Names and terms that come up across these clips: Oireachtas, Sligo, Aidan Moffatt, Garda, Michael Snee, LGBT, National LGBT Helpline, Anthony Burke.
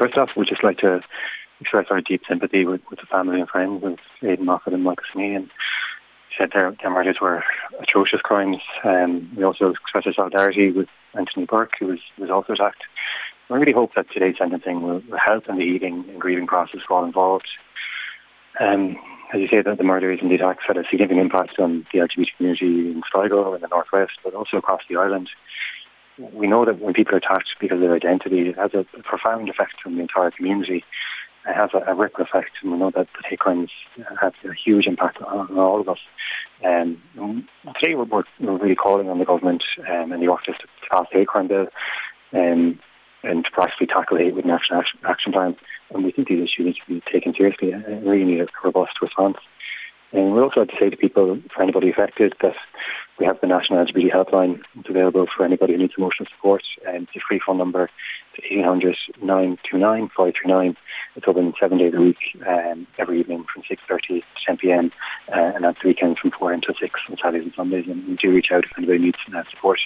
First off, we'd just like to express our deep sympathy with the family and friends of Aidan Moffatt and Michael Snee, and said their murders were atrocious crimes. We also express our solidarity with Anthony Burke, who was also attacked. I really hope that today's sentencing will help in the healing and grieving process for all involved. As you say, that the murders and the attacks had a significant impact on the LGBT community in Sligo and the Northwest, but also across the island. We know that when people are attacked because of their identity, it has a profound effect on the entire community. It has a ripple effect, and we know that the hate crimes have a huge impact on all of us. Today we're really calling on the government and the Office to pass the hate crime bill and to practically tackle hate with a national action plan. And we think these issues need to be taken seriously and really need a robust response. And we'd also like to say to people, for anybody affected, that we have the National LGBT Helpline. It's available for anybody who needs emotional support. It's a free phone number to 800-929-539. It's open 7 days a week, every evening from 6:30 to 10 p.m. And that's weekends from 4 until 6 on Saturdays and Sundays. And we do reach out if anybody needs support.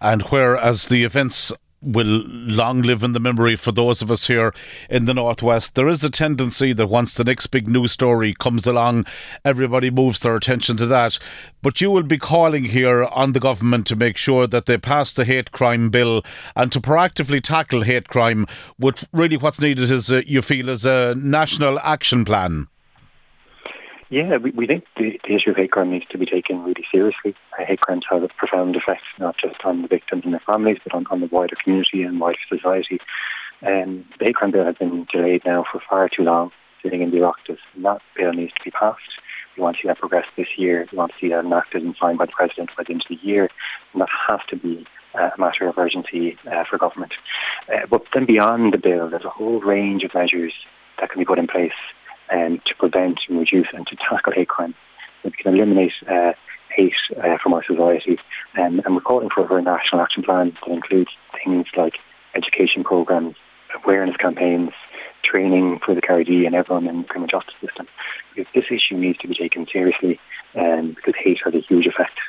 And whereas the events will long live in the memory for those of us here in the Northwest, there is a tendency that once the next big news story comes along, everybody moves their attention to that. But you will be calling here on the government to make sure that they pass the hate crime bill and to proactively tackle hate crime. What really what's needed is, you feel, is a national action plan. Yeah, we think the issue of hate crime needs to be taken really seriously. Hate crimes have a profound effect, not just on the victims and their families, but on the wider community and wider society. The hate crime bill has been delayed now for far too long, sitting in the Oireachtas, and that bill needs to be passed. We want to see that progress this year. We want to see that enacted and signed by the President by the end of the year, and that has to be a matter of urgency for government. But then beyond the bill, there's a whole range of measures that can be put in place to prevent and reduce and to tackle hate crime. We can eliminate hate from our society. And we're calling for a national action plan that includes things like education programs, awareness campaigns, training for the Garda and everyone in the criminal justice system. Because this issue needs to be taken seriously because hate has a huge effect